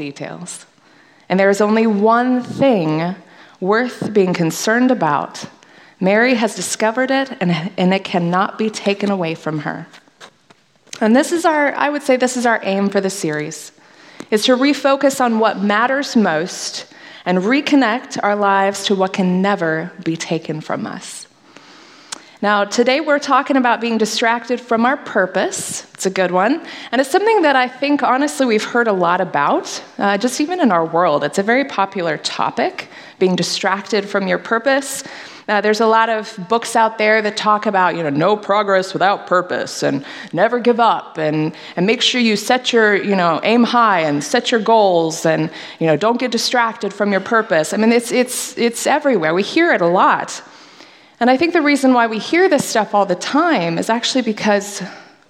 details. And there is only one thing worth being concerned about. Mary has discovered it, and it cannot be taken away from her. And this is our aim for the series, is to refocus on what matters most and reconnect our lives to what can never be taken from us. Now, today we're talking about being distracted from our purpose. It's a good one. And it's something that I think, honestly, we've heard a lot about, just even in our world. It's a very popular topic, being distracted from your purpose. There's a lot of books out there that talk about, no progress without purpose, and never give up, and make sure you set your, aim high and set your goals, and, don't get distracted from your purpose. I mean, it's everywhere. We hear it a lot. And I think the reason why we hear this stuff all the time is actually because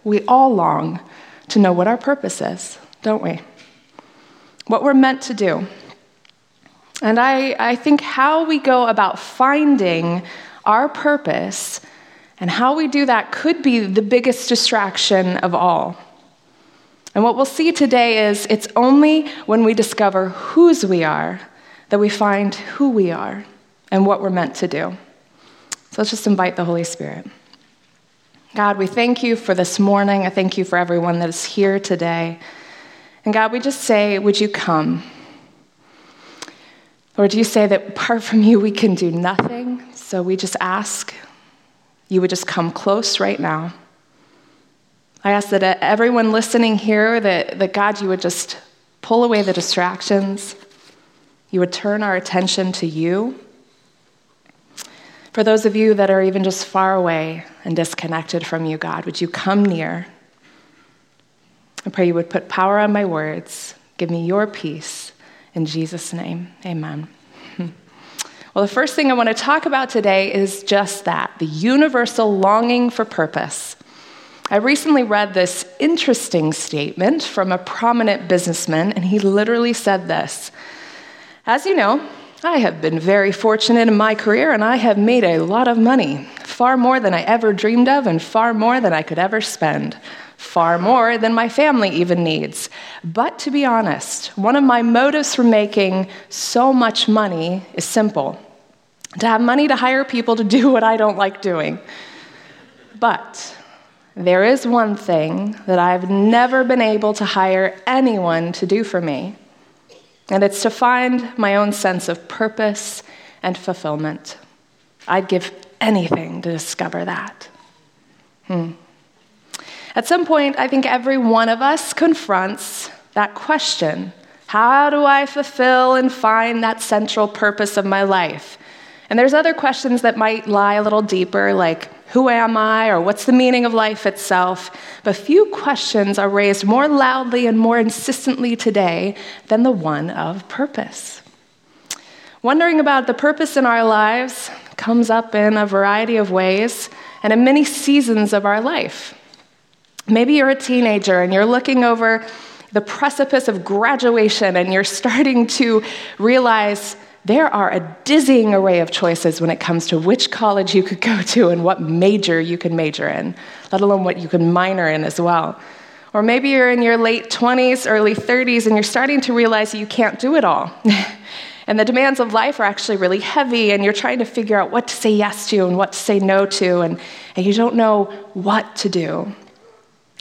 we all long to know what our purpose is, don't we? What we're meant to do. And I think how we go about finding our purpose and how we do that could be the biggest distraction of all. And what we'll see today is it's only when we discover whose we are that we find who we are and what we're meant to do. So let's just invite the Holy Spirit. God, we thank you for this morning. I thank you for everyone that is here today. And God, we just say, would you come? Lord, you say that apart from you, we can do nothing. So we just ask you would just come close right now. I ask that everyone listening here, that God, you would just pull away the distractions. You would turn our attention to you. For those of you that are even just far away and disconnected from you, God, would you come near? I pray you would put power on my words. Give me your peace. In Jesus' name, amen. Well, the first thing I want to talk about today is just that, the universal longing for purpose. I recently read this interesting statement from a prominent businessman, and he literally said this. As you know, I have been very fortunate in my career, and I have made a lot of money, far more than I ever dreamed of, and far more than I could ever spend, far more than my family even needs. But to be honest, one of my motives for making so much money is simple, to have money to hire people to do what I don't like doing. But there is one thing that I've never been able to hire anyone to do for me, and it's to find my own sense of purpose and fulfillment. I'd give anything to discover that. At some point, I think every one of us confronts that question. How do I fulfill and find that central purpose of my life? And there's other questions that might lie a little deeper, like, who am I, or what's the meaning of life itself? But few questions are raised more loudly and more insistently today than the one of purpose. Wondering about the purpose in our lives comes up in a variety of ways and in many seasons of our life. Maybe you're a teenager and you're looking over the precipice of graduation and you're starting to realize there are a dizzying array of choices when it comes to which college you could go to and what major you can major in, let alone what you can minor in as well. Or maybe you're in your late 20s, early 30s, and you're starting to realize you can't do it all. And the demands of life are actually really heavy, and you're trying to figure out what to say yes to and what to say no to, and you don't know what to do.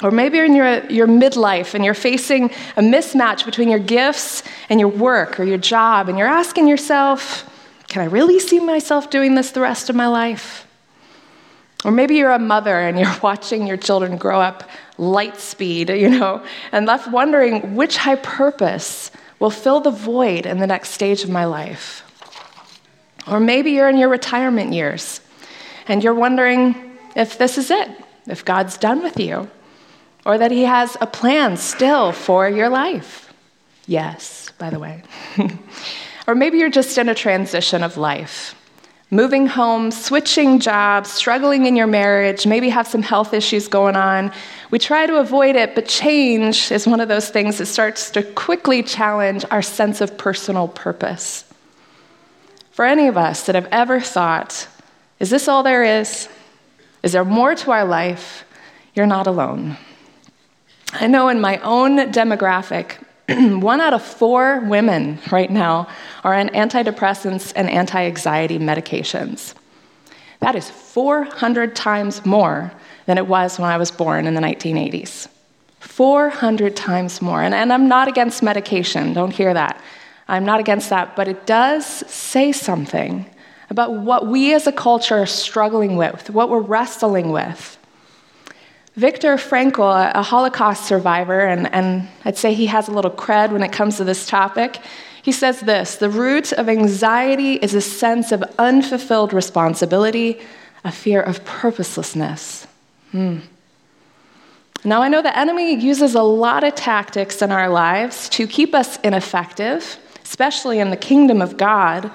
Or maybe you're in your midlife and you're facing a mismatch between your gifts and your work or your job, and you're asking yourself, can I really see myself doing this the rest of my life? Or maybe you're a mother and you're watching your children grow up light speed, and left wondering which high purpose will fill the void in the next stage of my life. Or maybe you're in your retirement years and you're wondering if this is it, if God's done with you, or that he has a plan still for your life. Yes, by the way. Or maybe you're just in a transition of life, moving home, switching jobs, struggling in your marriage, maybe have some health issues going on. We try to avoid it, but change is one of those things that starts to quickly challenge our sense of personal purpose. For any of us that have ever thought, is this all there is? Is there more to our life? You're not alone. I know in my own demographic, One out of 4 women right now are on antidepressants and anti-anxiety medications. That is 400 times more than it was when I was born in the 1980s. 400 times more. And I'm not against medication, don't hear that. I'm not against that, but it does say something about what we as a culture are struggling with, what we're wrestling with. Viktor Frankl, a Holocaust survivor, and I'd say he has a little cred when it comes to this topic, he says this: the root of anxiety is a sense of unfulfilled responsibility, a fear of purposelessness. Now, I know the enemy uses a lot of tactics in our lives to keep us ineffective, especially in the kingdom of God.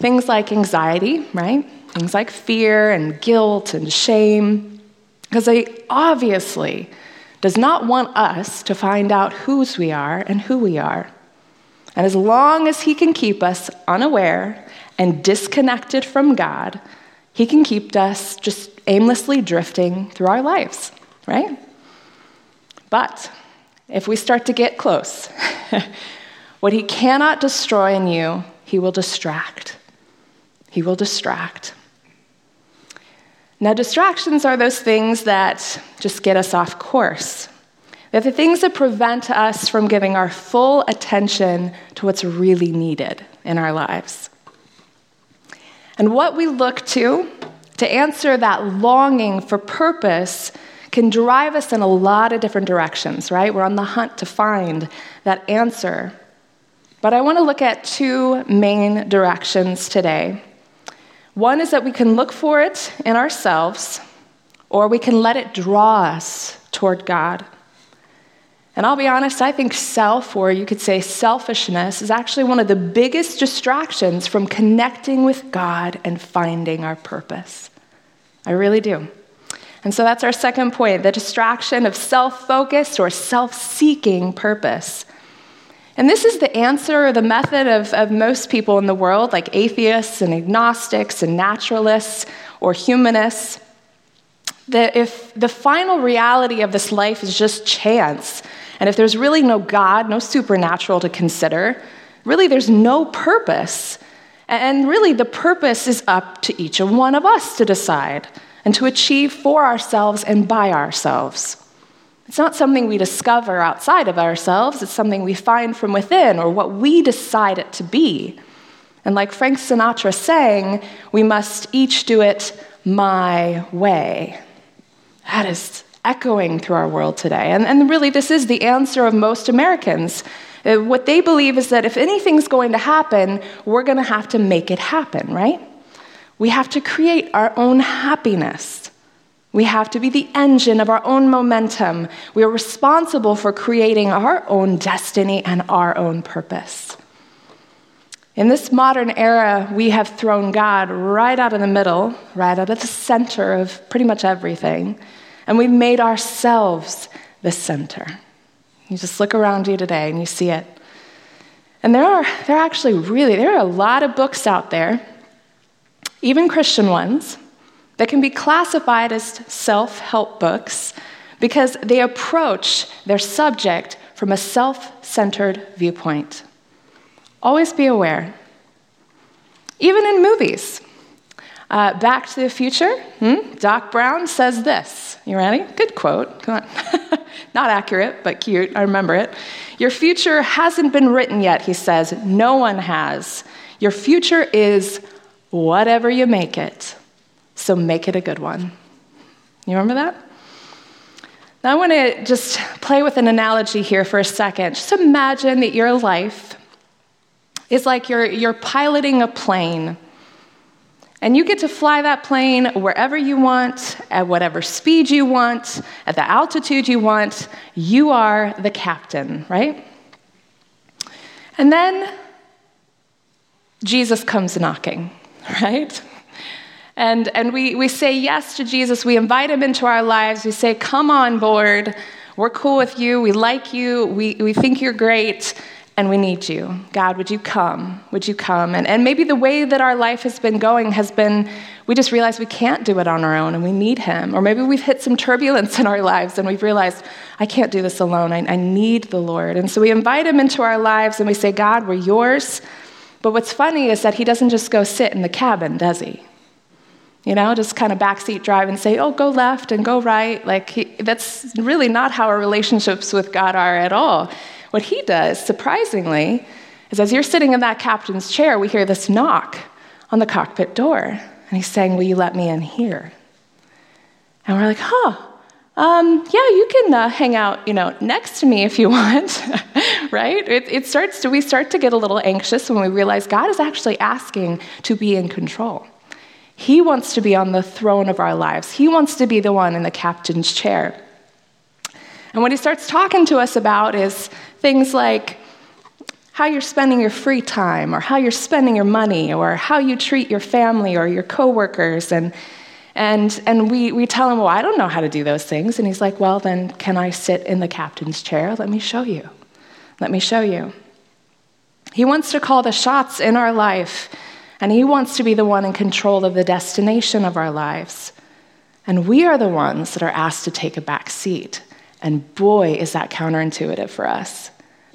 Things like anxiety, right? Things like fear and guilt and shame, because he obviously does not want us to find out whose we are and who we are. And as long as he can keep us unaware and disconnected from God, he can keep us just aimlessly drifting through our lives, right? But if we start to get close, what he cannot destroy in you, he will distract. He will distract. Now, distractions are those things that just get us off course. They're the things that prevent us from giving our full attention to what's really needed in our lives. And what we look to answer that longing for purpose can drive us in a lot of different directions, right? We're on the hunt to find that answer. But I want to look at 2 main directions today. One is that we can look for it in ourselves, or we can let it draw us toward God. And I'll be honest, I think self, or you could say selfishness, is actually one of the biggest distractions from connecting with God and finding our purpose. I really do. And so that's our second point, the distraction of self-focused or self-seeking purpose. And this is the answer or the method of most people in the world, like atheists and agnostics and naturalists or humanists. That if the final reality of this life is just chance, and if there's really no God, no supernatural to consider, really there's no purpose. And really the purpose is up to each one of us to decide and to achieve for ourselves and by ourselves. It's not something we discover outside of ourselves, it's something we find from within, or what we decide it to be. And like Frank Sinatra sang, we must each do it my way. That is echoing through our world today. And really, this is the answer of most Americans. What they believe is that if anything's going to happen, we're going to have to make it happen, right? We have to create our own happiness. We have to be the engine of our own momentum. We are responsible for creating our own destiny and our own purpose. In this modern era, we have thrown God right out of the middle, right out of the center of pretty much everything, and we've made ourselves the center. You just look around you today and you see it. And there are a lot of books out there, even Christian ones, that can be classified as self-help books because they approach their subject from a self-centered viewpoint. Always be aware. Even in movies. Back to the Future, Doc Brown says this. You ready? Good quote. Come on. Not accurate, but cute. I remember it. Your future hasn't been written yet, he says. No one has. Your future is whatever you make it, so make it a good one. You remember that? Now I want to just play with an analogy here for a second. Just imagine that your life is like you're piloting a plane, and you get to fly that plane wherever you want, at whatever speed you want, at the altitude you want. You are the captain, right? And then Jesus comes knocking. Right? And we say yes to Jesus. We invite him into our lives. We say, come on board. We're cool with you. We like you. We think you're great. and we need you. God, would you come? Would you come? And maybe the way that our life has been going has been, we just realize we can't do it on our own and we need him. Or maybe we've hit some turbulence in our lives and we've realized, I can't do this alone. I need the Lord. And so we invite him into our lives and we say, God, we're yours. But what's funny is that he doesn't just go sit in the cabin, does he? You know, just kind of backseat drive and say, oh, go left and go right. Like, that's really not how our relationships with God are at all. What he does, surprisingly, is as you're sitting in that captain's chair, we hear this knock on the cockpit door. And he's saying, will you let me in here? And we're like, yeah, you can hang out, next to me if you want, right? We start to get a little anxious when we realize God is actually asking to be in control. He wants to be on the throne of our lives. He wants to be the one in the captain's chair. And what he starts talking to us about is things like how you're spending your free time or how you're spending your money or how you treat your family or your coworkers. And we tell him, well, I don't know how to do those things. And he's like, well, then can I sit in the captain's chair? Let me show you. Let me show you. He wants to call the shots in our life, and he wants to be the one in control of the destination of our lives. And we are the ones that are asked to take a back seat. And boy, is that counterintuitive for us.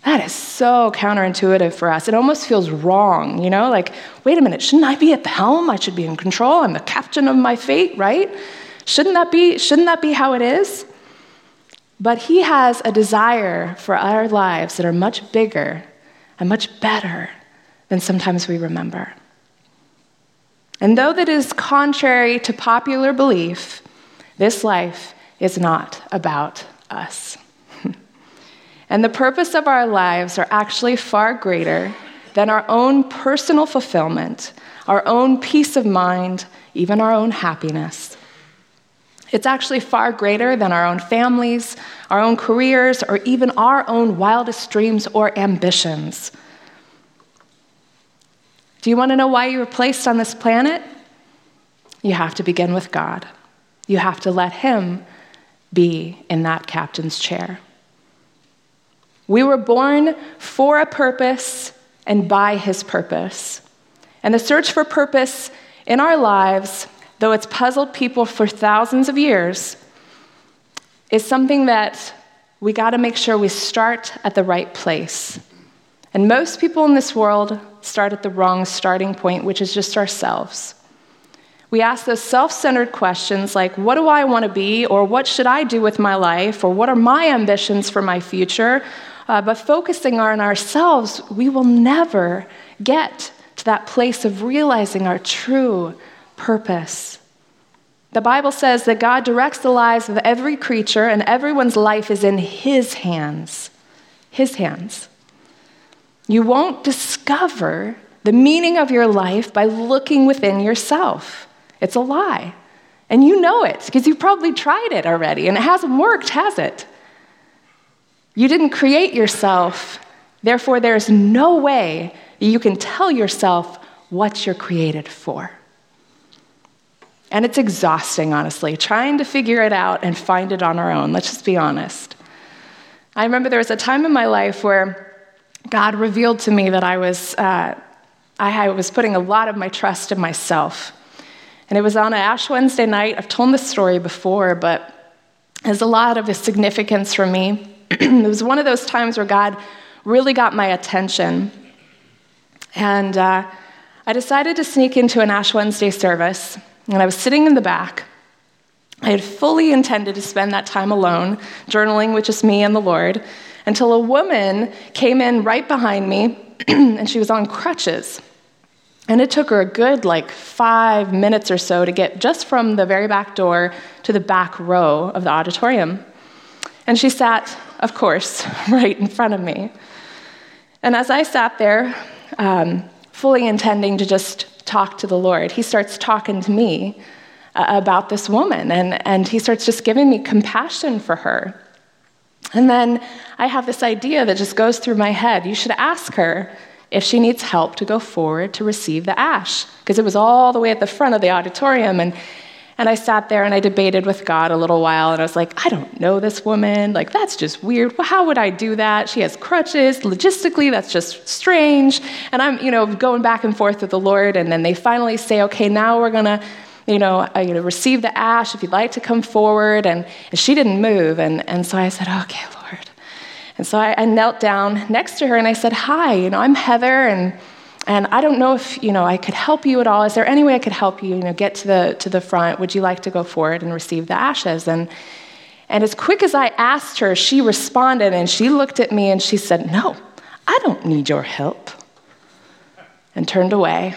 That is so counterintuitive for us. It almost feels wrong, like, wait a minute, shouldn't I be at the helm? I should be in control. I'm the captain of my fate, right? Shouldn't that be how it is? But he has a desire for our lives that are much bigger and much better than sometimes we remember. And though that is contrary to popular belief, this life is not about us. And the purpose of our lives are actually far greater than our own personal fulfillment, our own peace of mind, even our own happiness. It's actually far greater than our own families, our own careers, or even our own wildest dreams or ambitions. Do you want to know why you were placed on this planet? You have to begin with God. You have to let him be in that captain's chair. We were born for a purpose and by his purpose. And the search for purpose in our lives, though it's puzzled people for thousands of years, is something that we got to make sure we start at the right place. And most people in this world start at the wrong starting point, which is just ourselves. We ask those self-centered questions like, what do I want to be, or what should I do with my life, or what are my ambitions for my future? But focusing on ourselves, we will never get to that place of realizing our true purpose. The Bible says that God directs the lives of every creature, and everyone's life is in his hands. His hands. You won't discover the meaning of your life by looking within yourself. It's a lie. And you know it, because you've probably tried it already, and it hasn't worked, has it? You didn't create yourself, therefore there's no way you can tell yourself what you're created for. And it's exhausting, honestly, trying to figure it out and find it on our own. Let's just be honest. I remember there was a time in my life where God revealed to me that I was putting a lot of my trust in myself. And it was on an Ash Wednesday night. I've told this story before, but there's a lot of significance for me. It was one of those times where God really got my attention. And I decided to sneak into an Ash Wednesday service, and I was sitting in the back. I had fully intended to spend that time alone, journaling with just me and the Lord, until a woman came in right behind me, and she was on crutches. And it took her a good 5 minutes or so to get just from the very back door to the back row of the auditorium. And she sat, of course, right in front of me. And as I sat there, fully intending to just talk to the Lord, he starts talking to me about this woman, and he starts just giving me compassion for her. And then I have this idea that just goes through my head. You should ask her if she needs help to go forward to receive the ash, because it was all the way at the front of the auditorium. And And I sat there and I debated with God a little while, and I was like, I don't know this woman. Like, that's just weird. Well, how would I do that? She has crutches. Logistically, that's just strange. And I'm, going back and forth with the Lord. And then they finally say, okay, now we're going to, receive the ash if you'd like to come forward. And she didn't move. And so I said, okay, Lord. And so I knelt down next to her and I said, hi, I'm Heather. And I don't know if, I could help you at all. Is there any way I could help you, get to the front? Would you like to go forward and receive the ashes? And as quick as I asked her, she responded, and she looked at me and she said, no, I don't need your help, and turned away.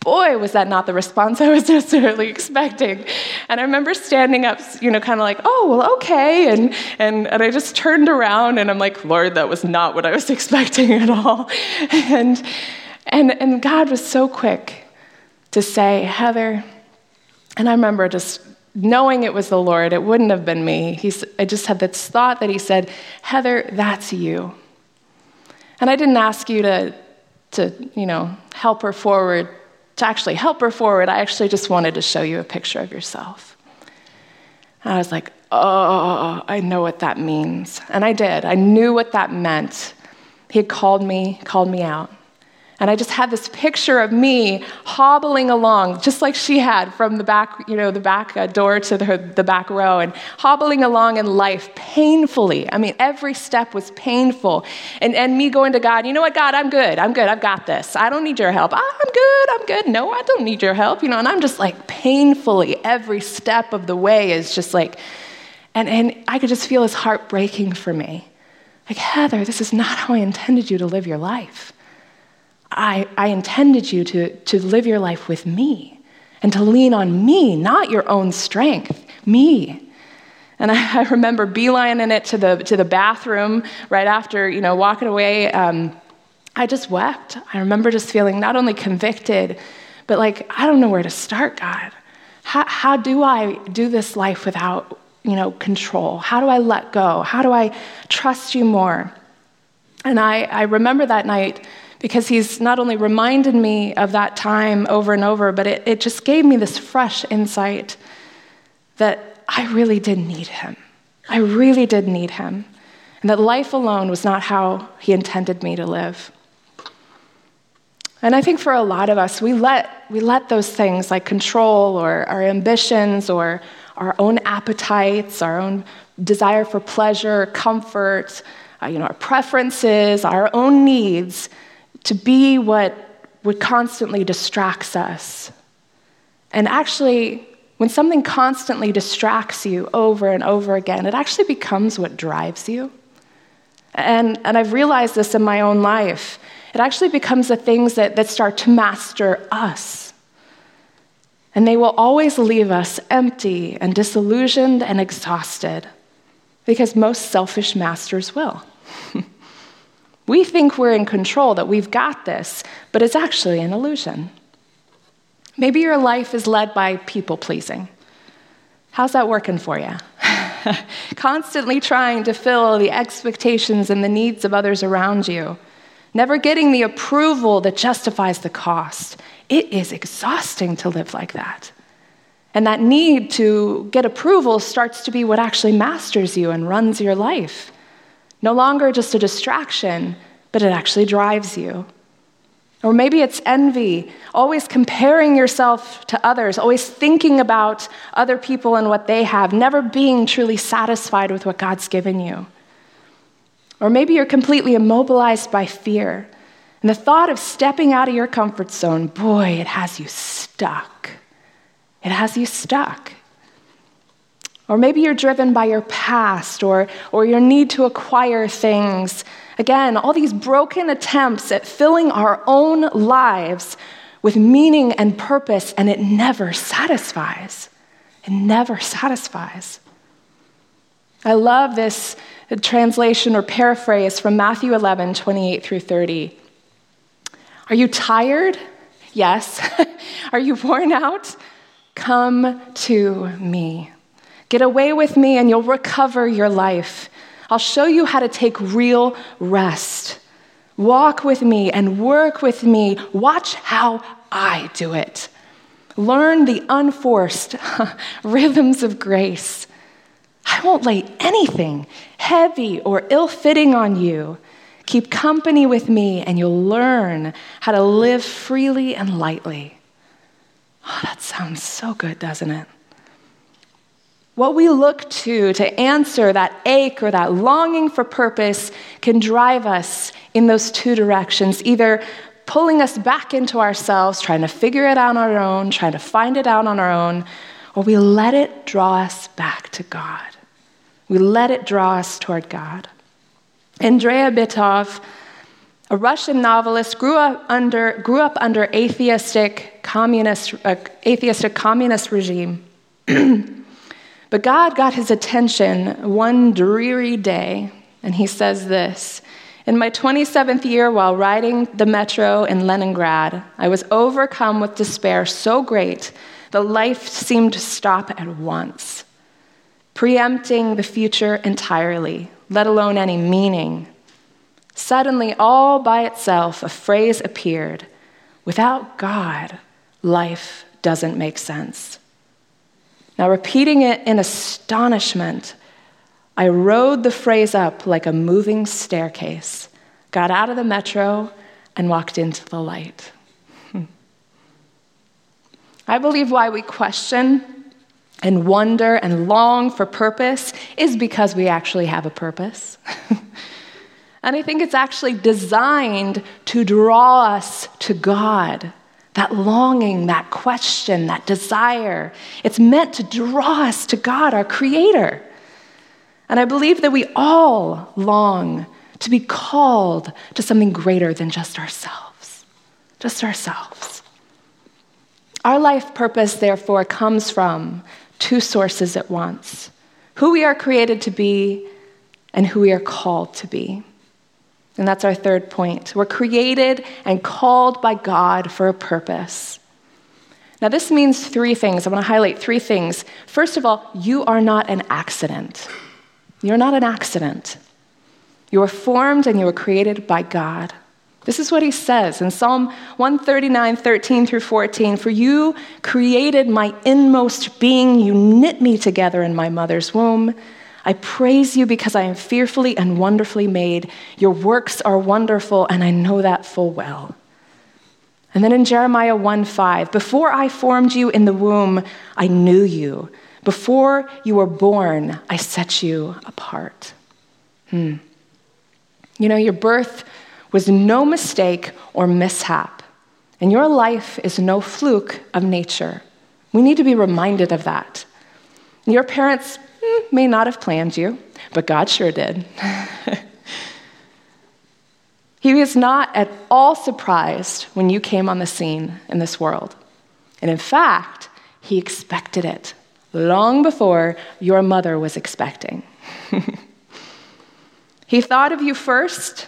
Boy, was that not the response I was necessarily expecting. And I remember standing up, kind of like, oh, well, okay. And I just turned around and I'm like, Lord, that was not what I was expecting at all. And God was so quick to say, Heather, and I remember just knowing it was the Lord, it wouldn't have been me. I just had this thought that he said, Heather, that's you. And I didn't ask you to help her forward, to actually help her forward. I actually just wanted to show you a picture of yourself. And I was like, oh, I know what that means. And I did. I knew what that meant. He had called me out. And I just had this picture of me hobbling along, just like she had, from the back, the back door to the back row, and hobbling along in life painfully. I mean, every step was painful. And me going to God, you know what, God, I'm good, I've got this. I don't need your help. I'm good. No, I don't need your help. And I'm just like painfully, every step of the way is just like, and I could just feel his heart breaking for me. Like, Heather, this is not how I intended you to live your life. I intended you to live your life with me and to lean on me, not your own strength, me. And I remember beelining it to the bathroom right after, walking away. I just wept. I remember just feeling not only convicted, but like, I don't know where to start, God. How do I do this life without, control? How do I let go? How do I trust you more? And I remember that night, because he's not only reminded me of that time over and over, but it just gave me this fresh insight that I really did need him. I really did need him. And that life alone was not how he intended me to live. And I think for a lot of us, we let those things like control or our ambitions or our own appetites, our own desire for pleasure, comfort, our preferences, our own needs, to be what constantly distracts us. And actually, when something constantly distracts you over and over again, it actually becomes what drives you. And I've realized this in my own life. It actually becomes the things that start to master us. And they will always leave us empty and disillusioned and exhausted, because most selfish masters will. We think we're in control, that we've got this, but it's actually an illusion. Maybe your life is led by people-pleasing. How's that working for you? Constantly trying to fill the expectations and the needs of others around you, never getting the approval that justifies the cost. It is exhausting to live like that. And that need to get approval starts to be what actually masters you and runs your life. No longer just a distraction, but it actually drives you. Or maybe it's envy, always comparing yourself to others, always thinking about other people and what they have, never being truly satisfied with what God's given you. Or maybe you're completely immobilized by fear, and the thought of stepping out of your comfort zone, boy, it has you stuck. It has you stuck. Or maybe you're driven by your past or your need to acquire things. Again, all these broken attempts at filling our own lives with meaning and purpose, and it never satisfies. It never satisfies. I love this translation or paraphrase from Matthew 11:28-30. Are you tired? Yes. Are you worn out? Come to me. Get away with me and you'll recover your life. I'll show you how to take real rest. Walk with me and work with me. Watch how I do it. Learn the unforced rhythms of grace. I won't lay anything heavy or ill-fitting on you. Keep company with me, and you'll learn how to live freely and lightly. Oh, that sounds so good, doesn't it? What we look to answer that ache or that longing for purpose can drive us in those two directions, either pulling us back into ourselves, trying to figure it out on our own, trying to find it out on our own, or we let it draw us back to God. We let it draw us toward God. Andrea Bitov, a Russian novelist, grew up under atheistic communist regime. But God got his attention one dreary day, and he says this: "In my 27th year, while riding the metro in Leningrad, I was overcome with despair so great that life seemed to stop at once, preempting the future entirely, let alone any meaning. Suddenly, all by itself, a phrase appeared: without God, life doesn't make sense." Now, repeating it in astonishment, I rode the phrase up like a moving staircase, got out of the metro, and walked into the light. I believe why we question and wonder and long for purpose is because we actually have a purpose. And I think it's actually designed to draw us to God. That longing, that question, that desire, it's meant to draw us to God, our Creator. And I believe that we all long to be called to something greater than just ourselves. Just ourselves. Our life purpose, therefore, comes from two sources at once: who we are created to be and who we are called to be. And that's our third point. We're created and called by God for a purpose. Now, this means three things. I want to highlight three things. First of all, you are not an accident. You're not an accident. You were formed and you were created by God. This is what he says in Psalm 139, 13 through 14. "For you created my inmost being. You knit me together in my mother's womb. I praise you because I am fearfully and wonderfully made. Your works are wonderful, and I know that full well." And then in Jeremiah 1:5, "Before I formed you in the womb, I knew you. Before you were born, I set you apart." You know, your birth was no mistake or mishap, and your life is no fluke of nature. We need to be reminded of that. Your parents may not have planned you, but God sure did. He is not at all surprised when you came on the scene in this world. And in fact, he expected it long before your mother was expecting. He thought of you first,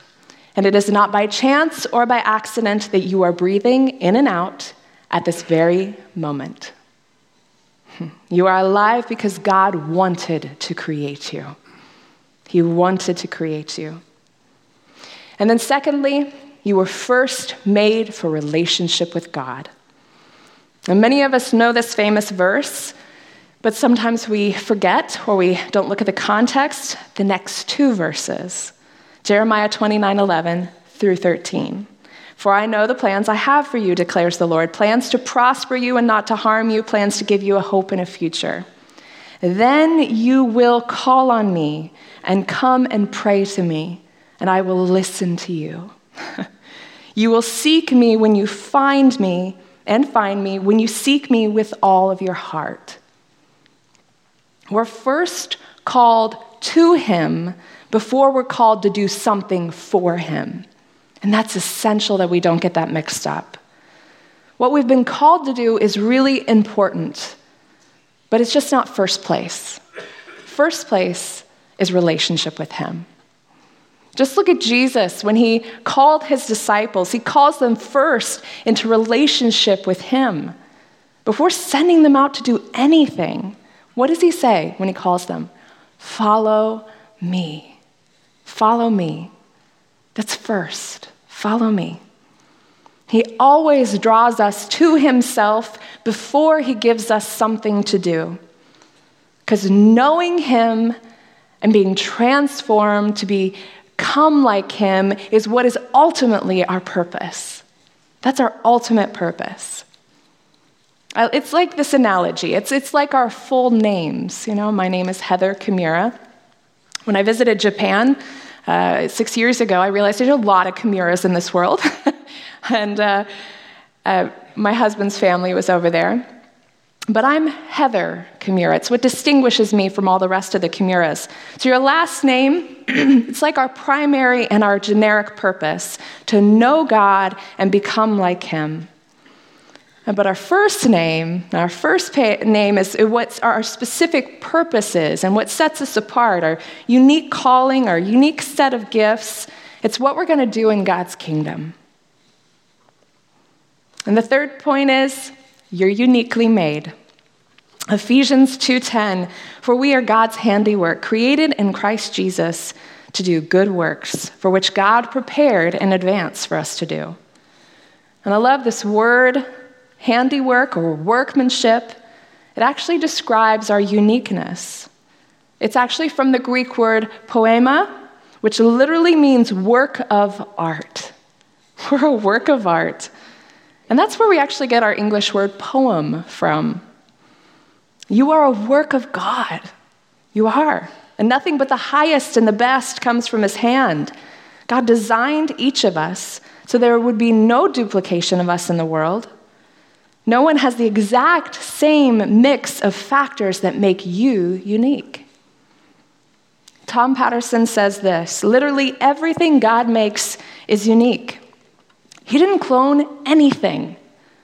and it is not by chance or by accident that you are breathing in and out at this very moment. You are alive because God wanted to create you. He wanted to create you. And then secondly, you were first made for relationship with God. And many of us know this famous verse, but sometimes we forget or we don't look at the context, the next two verses, Jeremiah 29:11 through 13. "For I know the plans I have for you, declares the Lord, plans to prosper you and not to harm you, plans to give you a hope and a future. Then you will call on me and come and pray to me, and I will listen to you. You will seek me when you find me, and find me when you seek me with all of your heart." We're first called to him before we're called to do something for him. And that's essential that we don't get that mixed up. What we've been called to do is really important, but it's just not first place. First place is relationship with him. Just look at Jesus when he called his disciples. He calls them first into relationship with him. Before sending them out to do anything, what does he say when he calls them? "Follow me. Follow me." That's first. Follow me. He always draws us to himself before he gives us something to do. Because knowing him and being transformed to become like him is what is ultimately our purpose. That's our ultimate purpose. It's like this analogy. It's like our full names. You know, my name is Heather Kimura. When I visited Japan 6 years ago, I realized there's a lot of Kimuras in this world. And my husband's family was over there. But I'm Heather Kimura. It's what distinguishes me from all the rest of the Kimuras. So your last name, it's like our primary and our generic purpose, to know God and become like him. But our first name is what our specific purpose is and what sets us apart, our unique calling, our unique set of gifts. It's what we're going to do in God's kingdom. And the third point is, you're uniquely made. Ephesians 2:10, for we are God's handiwork, created in Christ Jesus to do good works, for which God prepared in advance for us to do. And I love this word, handiwork or workmanship. It actually describes our uniqueness. It's actually from the Greek word poema, which literally means work of art. We're a work of art. And that's where we actually get our English word poem from. You are a work of God. You are. And nothing but the highest and the best comes from his hand. God designed each of us so there would be no duplication of us in the world. No one has the exact same mix of factors that make you unique. Tom Patterson says this, literally everything God makes is unique. He didn't clone anything.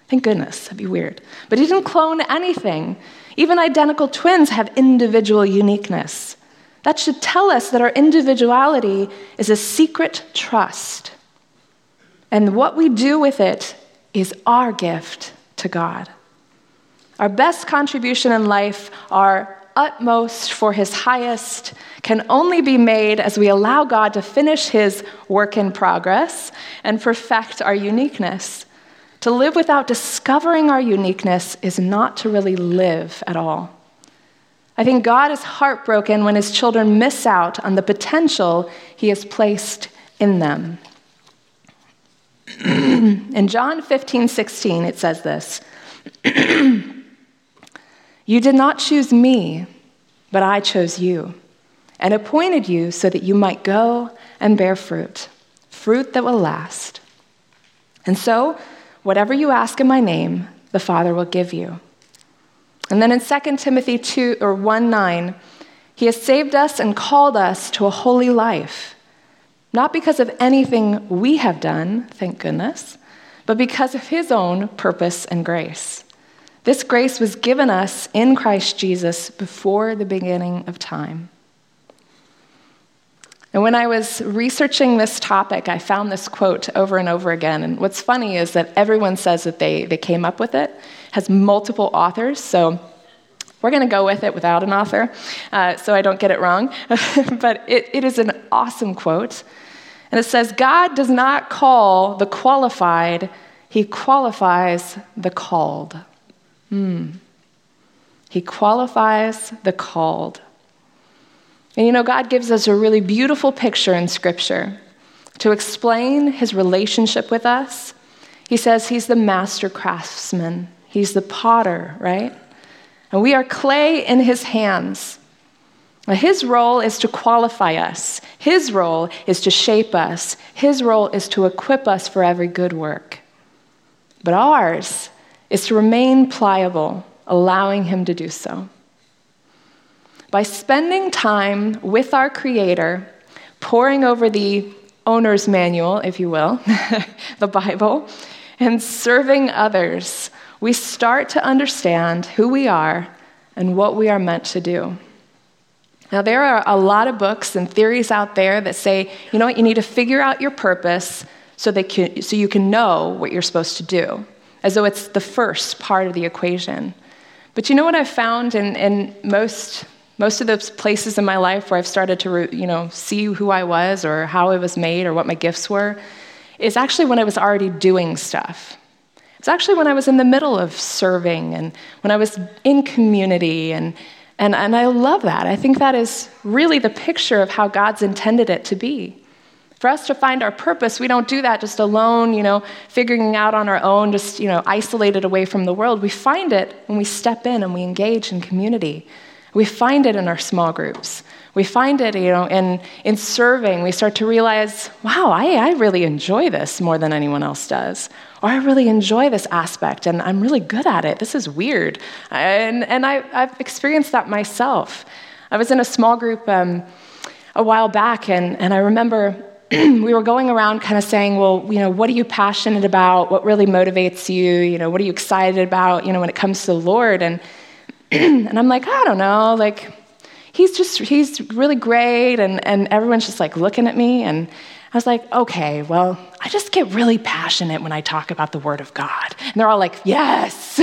Thank goodness, that'd be weird. But he didn't clone anything. Even identical twins have individual uniqueness. That should tell us that our individuality is a secret trust. And what we do with it is our gift to God. Our best contribution in life, our utmost for his highest, can only be made as we allow God to finish his work in progress and perfect our uniqueness. To live without discovering our uniqueness is not to really live at all. I think God is heartbroken when his children miss out on the potential he has placed in them. In John 15:16, it says this, you did not choose me, but I chose you and appointed you so that you might go and bear fruit, fruit that will last. And so, whatever you ask in my name, the Father will give you. And then in 2 Timothy 1:9, he has saved us and called us to a holy life, not because of anything we have done, thank goodness, but because of his own purpose and grace. This grace was given us in Christ Jesus before the beginning of time. And when I was researching this topic, I found this quote over and over again. And what's funny is that everyone says that they came up with it. It has multiple authors, so we're going to go with it without an author, so I don't get it wrong. But it is an awesome quote. And it says, God does not call the qualified, he qualifies the called. He qualifies the called. And you know, God gives us a really beautiful picture in Scripture to explain his relationship with us. He says he's the master craftsman. He's the potter, right? And we are clay in his hands. Now, his role is to qualify us. His role is to shape us. His role is to equip us for every good work. But ours is to remain pliable, allowing him to do so. By spending time with our Creator, poring over the owner's manual, if you will, the Bible, and serving others, we start to understand who we are and what we are meant to do. Now, there are a lot of books and theories out there that say, you know what, you need to figure out your purpose so you can know what you're supposed to do, as though it's the first part of the equation. But you know what I've found in most of those places in my life where I've started to see who I was or how I was made or what my gifts were, is actually when I was already doing stuff. It's actually when I was in the middle of serving and when I was in community, and I love that. I think that is really the picture of how God's intended it to be. For us to find our purpose, we don't do that just alone, figuring out on our own, just, isolated away from the world. We find it when we step in and we engage in community. We find it in our small groups. We find it, in serving. We start to realize, wow, I really enjoy this more than anyone else does. Or I really enjoy this aspect, and I'm really good at it. This is weird. And I've experienced that myself. I was in a small group a while back, and I remember we were going around kind of saying, well, what are you passionate about? What really motivates you? What are you excited about, when it comes to the Lord? And I'm like, I don't know, he's really great, and everyone's just looking at me, and I was like, okay, well, I just get really passionate when I talk about the Word of God. And they're all like, yes.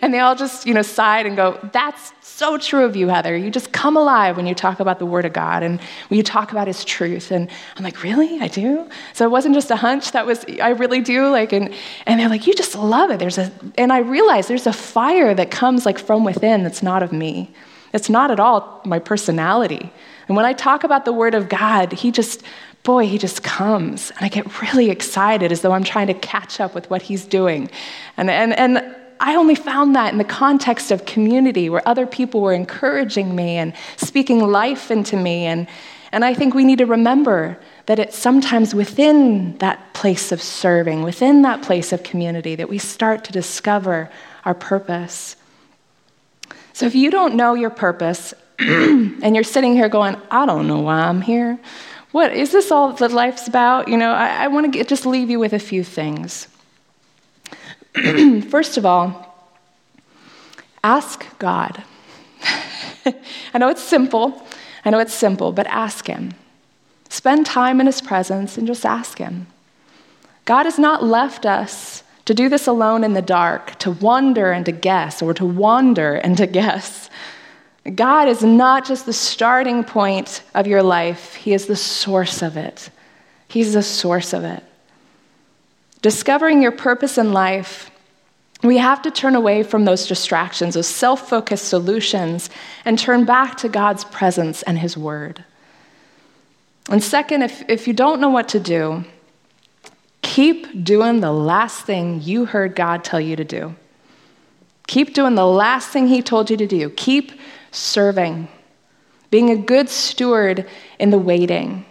And they all just, sighed and go, that's so true of you, Heather. You just come alive when you talk about the Word of God and when you talk about His truth. And I'm like, really? I do? So it wasn't just a hunch. I really do. And they're like, you just love it. And I realized there's a fire that comes from within that's not of me. It's not at all my personality. And when I talk about the Word of God, He just comes, and I get really excited as though I'm trying to catch up with what He's doing. And I only found that in the context of community where other people were encouraging me and speaking life into me. And I think we need to remember that it's sometimes within that place of serving, within that place of community, that we start to discover our purpose. So if you don't know your purpose and you're sitting here going, I don't know why I'm here, what is this all that life's about? I want to just leave you with a few things. First of all, ask God. I know it's simple, but ask Him. Spend time in His presence and just ask Him. God has not left us to do this alone in the dark, to wonder and to guess, God is not just the starting point of your life. He is the source of it. He's the source of it. Discovering your purpose in life, we have to turn away from those distractions, those self-focused solutions, and turn back to God's presence and His Word. And second, if you don't know what to do, keep doing the last thing you heard God tell you to do. Keep doing the last thing He told you to do. Keep serving, being a good steward in the waiting.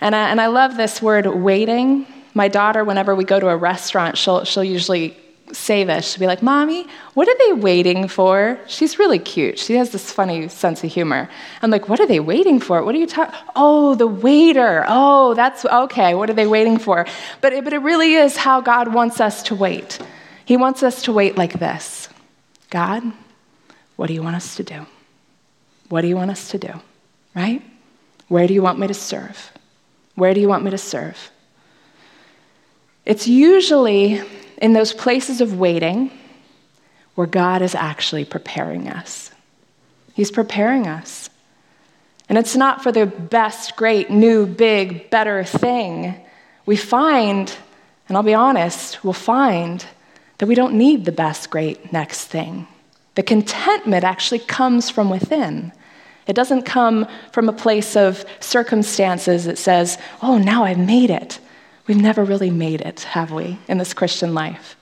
And I love this word, waiting. My daughter, whenever we go to a restaurant, she'll usually say this. She'll be like, Mommy, what are they waiting for? She's really cute. She has this funny sense of humor. I'm like, what are they waiting for? What are you talking? Oh, the waiter. Oh, that's okay. What are they waiting for? But it really is how God wants us to wait. He wants us to wait like this. God, what do you want us to do? What do you want us to do, right? Where do you want me to serve? Where do you want me to serve? It's usually in those places of waiting where God is actually preparing us. He's preparing us. And it's not for the best, great, new, big, better thing. We find, and I'll be honest, we'll find that we don't need the best, great, next thing. The contentment actually comes from within. It doesn't come from a place of circumstances that says, oh, now I've made it. We've never really made it, have we, in this Christian life?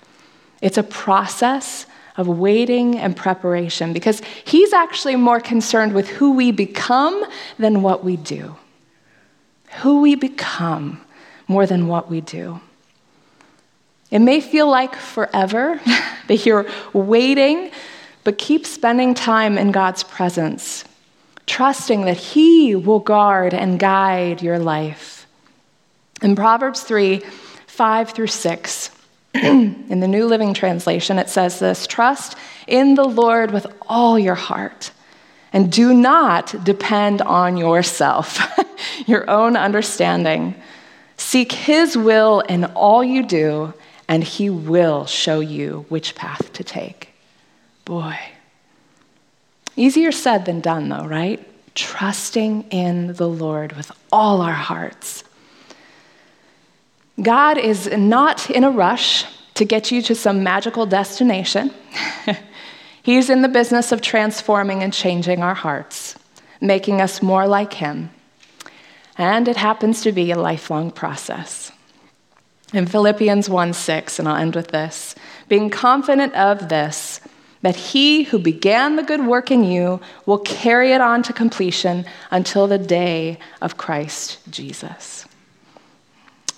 It's a process of waiting and preparation, because He's actually more concerned with who we become than what we do. Who we become more than what we do. It may feel like forever that you're waiting, but keep spending time in God's presence, trusting that He will guard and guide your life. In Proverbs 3:5-6, in the New Living Translation, it says this, trust in the Lord with all your heart, and do not depend on yourself, your own understanding. Seek His will in all you do, and He will show you which path to take. Boy, easier said than done though, right? Trusting in the Lord with all our hearts. God is not in a rush. to get you to some magical destination. He's in the business of transforming and changing our hearts, making us more like him. And it happens to be a lifelong process. In Philippians 1:6, and I'll end with this, being confident of this, that he who began the good work in you will carry it on to completion until the day of Christ Jesus.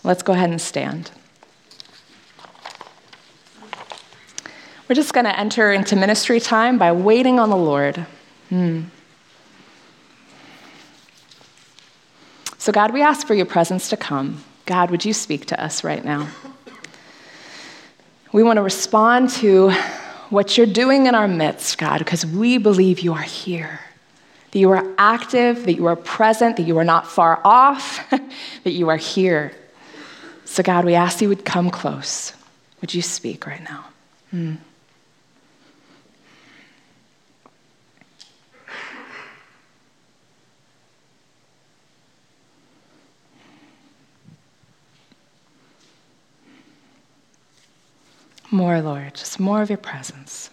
Let's go ahead and stand. We're just going to enter into ministry time by waiting on the Lord. So God, we ask for your presence to come. God, would you speak to us right now? We want to respond to what you're doing in our midst, God, because we believe you are here, that you are active, that you are present, that you are not far off, that you are here. So God, we ask you would come close. Would you speak right now? More, Lord, just more of your presence.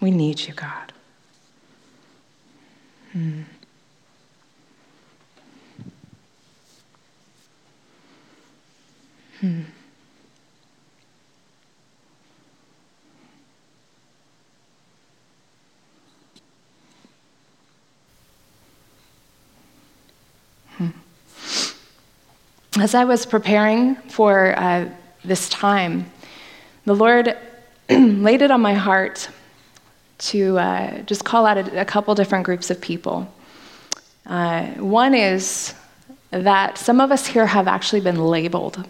We need you, God. As I was preparing for this time, the Lord laid it on my heart to just call out a couple different groups of people. One is that some of us here have actually been labeled,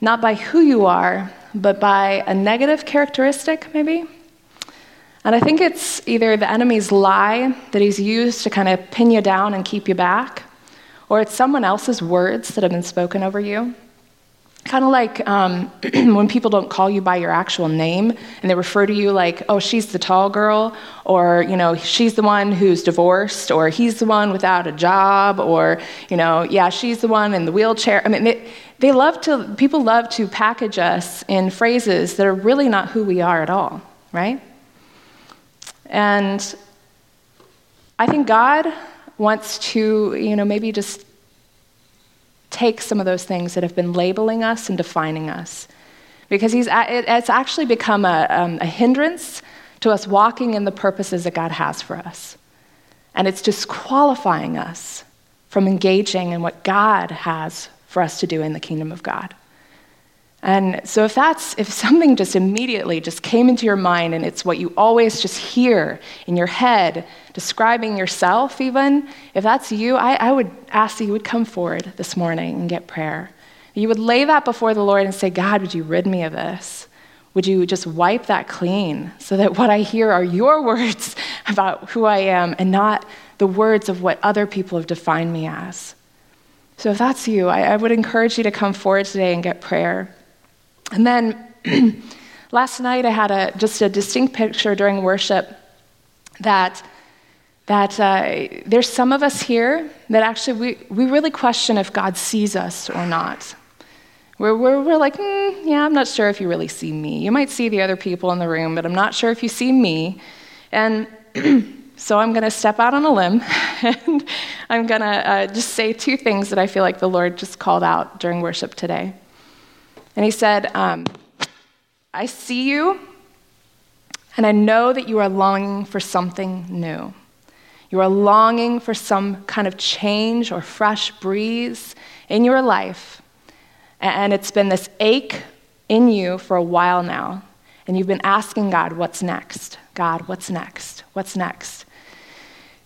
not by who you are, but by a negative characteristic, maybe. And I think it's either the enemy's lie that he's used to kind of pin you down and keep you back, or it's someone else's words that have been spoken over you. Kind of like when people don't call you by your actual name and they refer to you like, oh, she's the tall girl, or, you know, she's the one who's divorced, or he's the one without a job, or, you know, yeah, she's the one in the wheelchair. I mean, they love to, people love to package us in phrases that are really not who we are at all, right? And I think God wants to, you know, maybe just take some of those things that have been labeling us and defining us, because it's actually become a hindrance to us walking in the purposes that God has for us. And it's disqualifying us from engaging in what God has for us to do in the kingdom of God. And so if something just immediately just came into your mind and it's what you always just hear in your head, describing yourself even, if that's you, I would ask that you would come forward this morning and get prayer. You would lay that before the Lord and say, God, would you rid me of this? Would you just wipe that clean so that what I hear are your words about who I am and not the words of what other people have defined me as? So if that's you, I would encourage you to come forward today and get prayer. And then last night I had just a distinct picture during worship that there's some of us here that actually we really question if God sees us or not. We're like, yeah, I'm not sure if you really see me. You might see the other people in the room, but I'm not sure if you see me. And so I'm going to step out on a limb and I'm going to just say two things that I feel like the Lord just called out during worship today. And he said, I see you, and I know that you are longing for something new. You are longing for some kind of change or fresh breeze in your life. And it's been this ache in you for a while now. And you've been asking God, what's next? God, what's next? What's next?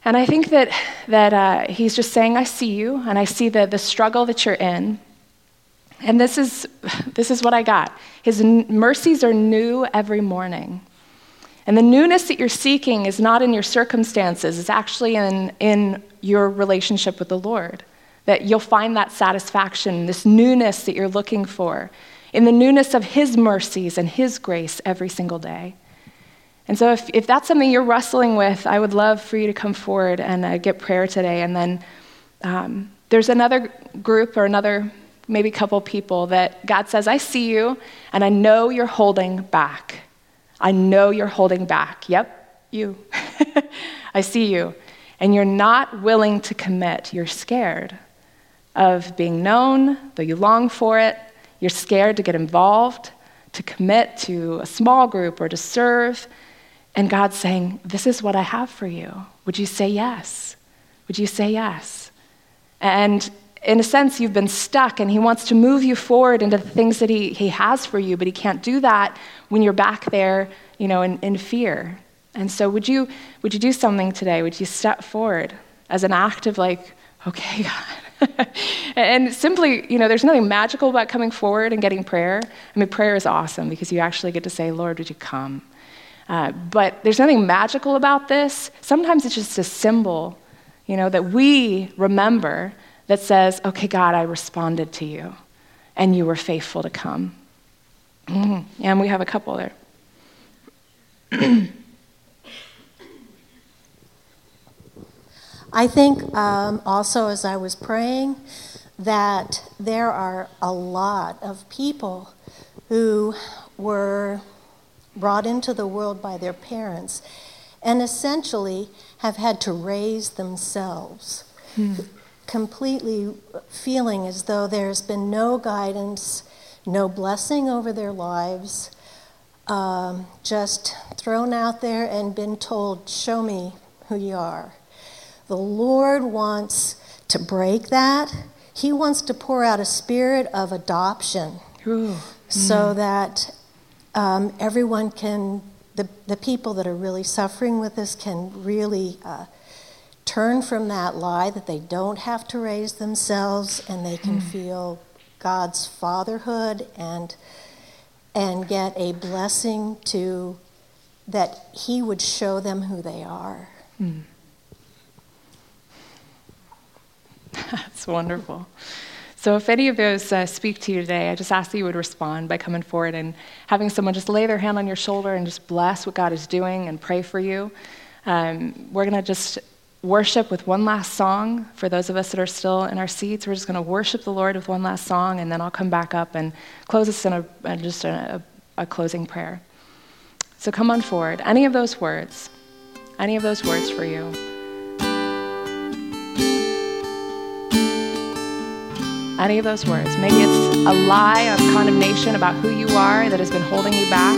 And I think that he's just saying, I see you, and I see the struggle that you're in. And this is what I got. His mercies are new every morning. And the newness that you're seeking is not in your circumstances. It's actually in your relationship with the Lord, that you'll find that satisfaction, this newness that you're looking for, in the newness of his mercies and his grace every single day. And so if that's something you're wrestling with, I would love for you to come forward and get prayer today. And then there's another group or another maybe a couple people that God says, I see you, and I know you're holding back. I know you're holding back. Yep, you. I see you. And you're not willing to commit. You're scared of being known, though you long for it. You're scared to get involved, to commit to a small group or to serve. And God's saying, this is what I have for you. Would you say yes? Would you say yes? And in a sense, you've been stuck, and he wants to move you forward into the things that he has for you, but he can't do that when you're back there, you know, in fear. And so would you do something today? Would you step forward as an act of like, okay, God. And simply, you know, there's nothing magical about coming forward and getting prayer. I mean, prayer is awesome because you actually get to say, Lord, would you come? But there's nothing magical about this. Sometimes it's just a symbol, you know, that we remember that says, okay, God, I responded to you, and you were faithful to come. And we have a couple there. I think also as I was praying that there are a lot of people who were brought into the world by their parents and essentially have had to raise themselves. Completely feeling as though there's been no guidance, no blessing over their lives, just thrown out there and been told, show me who you are. The Lord wants to break that. He wants to pour out a spirit of adoption. Ooh. So that everyone can, the people that are really suffering with this can really turn from that lie that they don't have to raise themselves, and they can feel God's fatherhood and get a blessing to that he would show them who they are. That's wonderful. So if any of those speak to you today, I just ask that you would respond by coming forward and having someone just lay their hand on your shoulder and just bless what God is doing and pray for you. We're going to just worship with one last song. For those of us that are still in our seats, we're just going to worship the Lord with one last song, and then I'll come back up and close us in a closing prayer. So come on forward. Any of those words for you. Any of those words. Maybe it's a lie of condemnation about who you are that has been holding you back.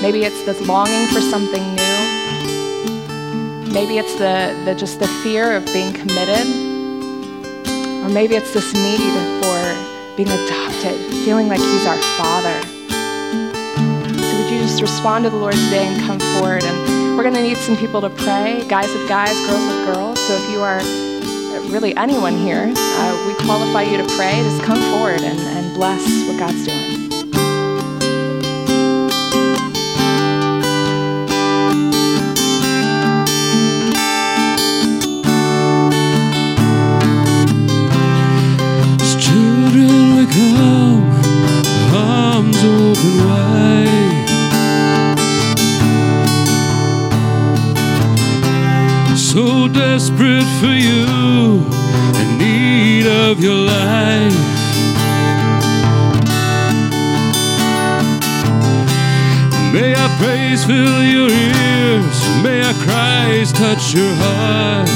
Maybe it's this longing for something new. Maybe it's the just the fear of being committed. Or maybe it's this need for being adopted, feeling like he's our father. So would you just respond to the Lord today and come forward? And we're going to need some people to pray, guys with guys, girls with girls. So if you are really anyone here, we qualify you to pray. Just come forward and bless what God's doing. Desperate for you, in need of your life. May our praise fill your ears, may our cries touch your heart.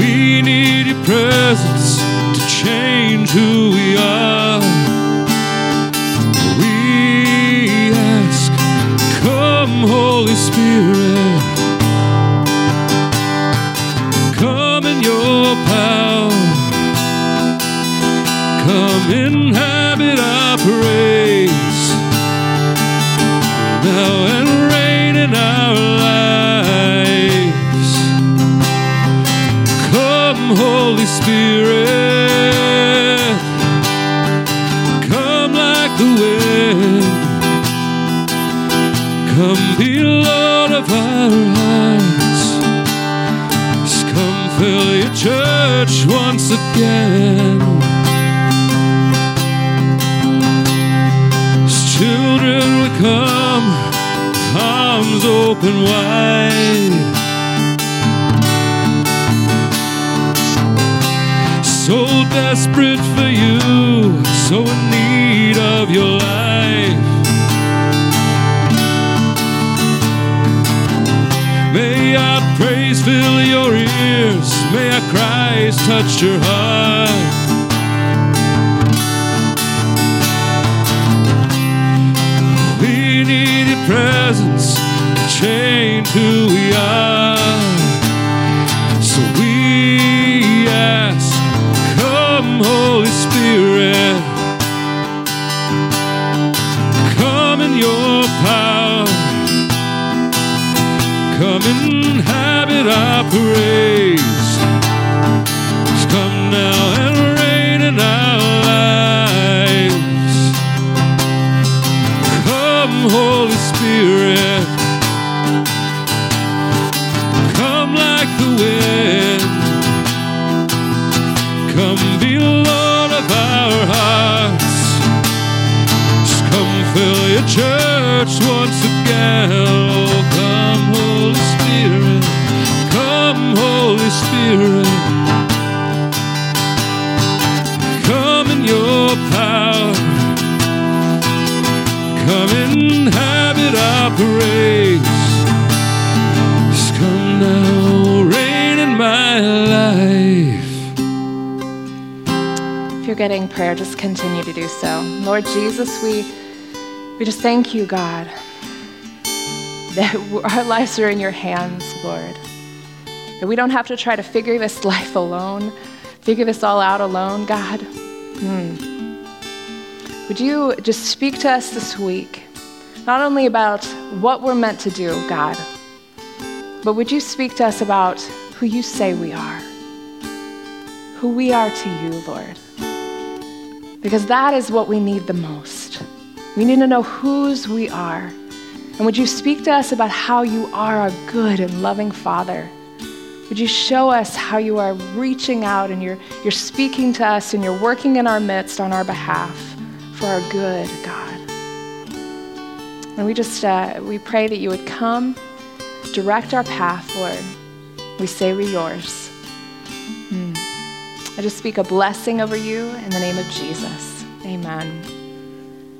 We need your presence to change who we are. Holy Spirit, come in your power, come inhabit our praise, now and reign in our lives. Come, Holy Spirit, come like the wind. Come be Lord of our hearts. Come fill your church once again. As children we come, arms open wide. so desperate for you, so in need of your life. May our praise fill your ears, may our cries touch your heart. We need your presence to change who we are. So we ask, come Holy Spirit, come in your power, come inhabit our praise. Come now and reign in our lives. Holy Spirit, come like the wind, come be Lord of our hearts, just come fill your church once again, oh come Holy Spirit, come Holy Spirit, come in your power. Come inhabit our praise. Just come now, reign in my life. If you're getting prayer, just continue to do so. Lord Jesus, we just thank you, God, that our lives are in your hands, Lord. That we don't have to try to figure this life alone, figure this all out alone, God. Would you just speak to us this week, not only about what we're meant to do, God, but would you speak to us about who you say we are, who we are to you, Lord, because that is what we need the most. We need to know whose we are, and would you speak to us about how you are a good and loving Father? Would you show us how you are reaching out and you're speaking to us and you're working in our midst on our behalf? For our good, God. And we just, we pray that you would come, direct our path, Lord. We say we're yours. I just speak a blessing over you in the name of Jesus. Amen.